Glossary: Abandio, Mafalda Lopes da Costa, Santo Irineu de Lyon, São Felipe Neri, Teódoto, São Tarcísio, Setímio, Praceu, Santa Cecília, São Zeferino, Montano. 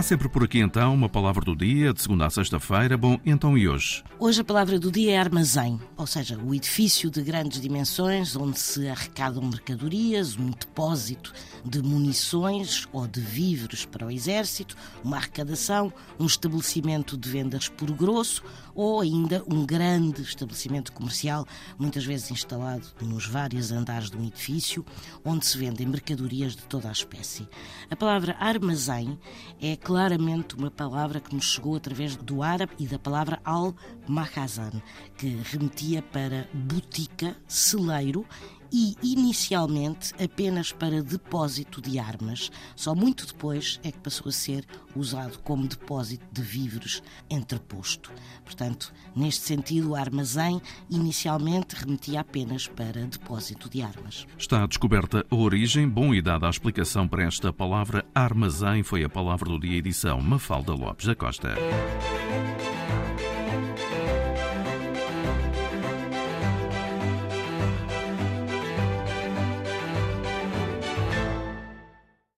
Há sempre por aqui, então, uma palavra do dia, de segunda à sexta-feira. Bom, então e hoje? Hoje a palavra do dia é armazém, ou seja, o edifício de grandes dimensões onde se arrecadam mercadorias, um depósito de munições ou de víveres para o exército, uma arrecadação, um estabelecimento de vendas por grosso ou ainda um grande estabelecimento comercial, muitas vezes instalado nos vários andares de um edifício, onde se vendem mercadorias de toda a espécie. A palavra armazém é claramente uma palavra que nos chegou através do árabe e da palavra al-mahazan, que remetia para botica, celeiro e, inicialmente, apenas para depósito de armas. Só muito depois é que passou a ser usado como depósito de víveres entreposto. Portanto, neste sentido, o armazém inicialmente remetia apenas para depósito de armas. Está descoberta a origem. Bom, e dada a explicação para esta palavra, armazém foi a palavra do dia, edição Mafalda Lopes da Costa.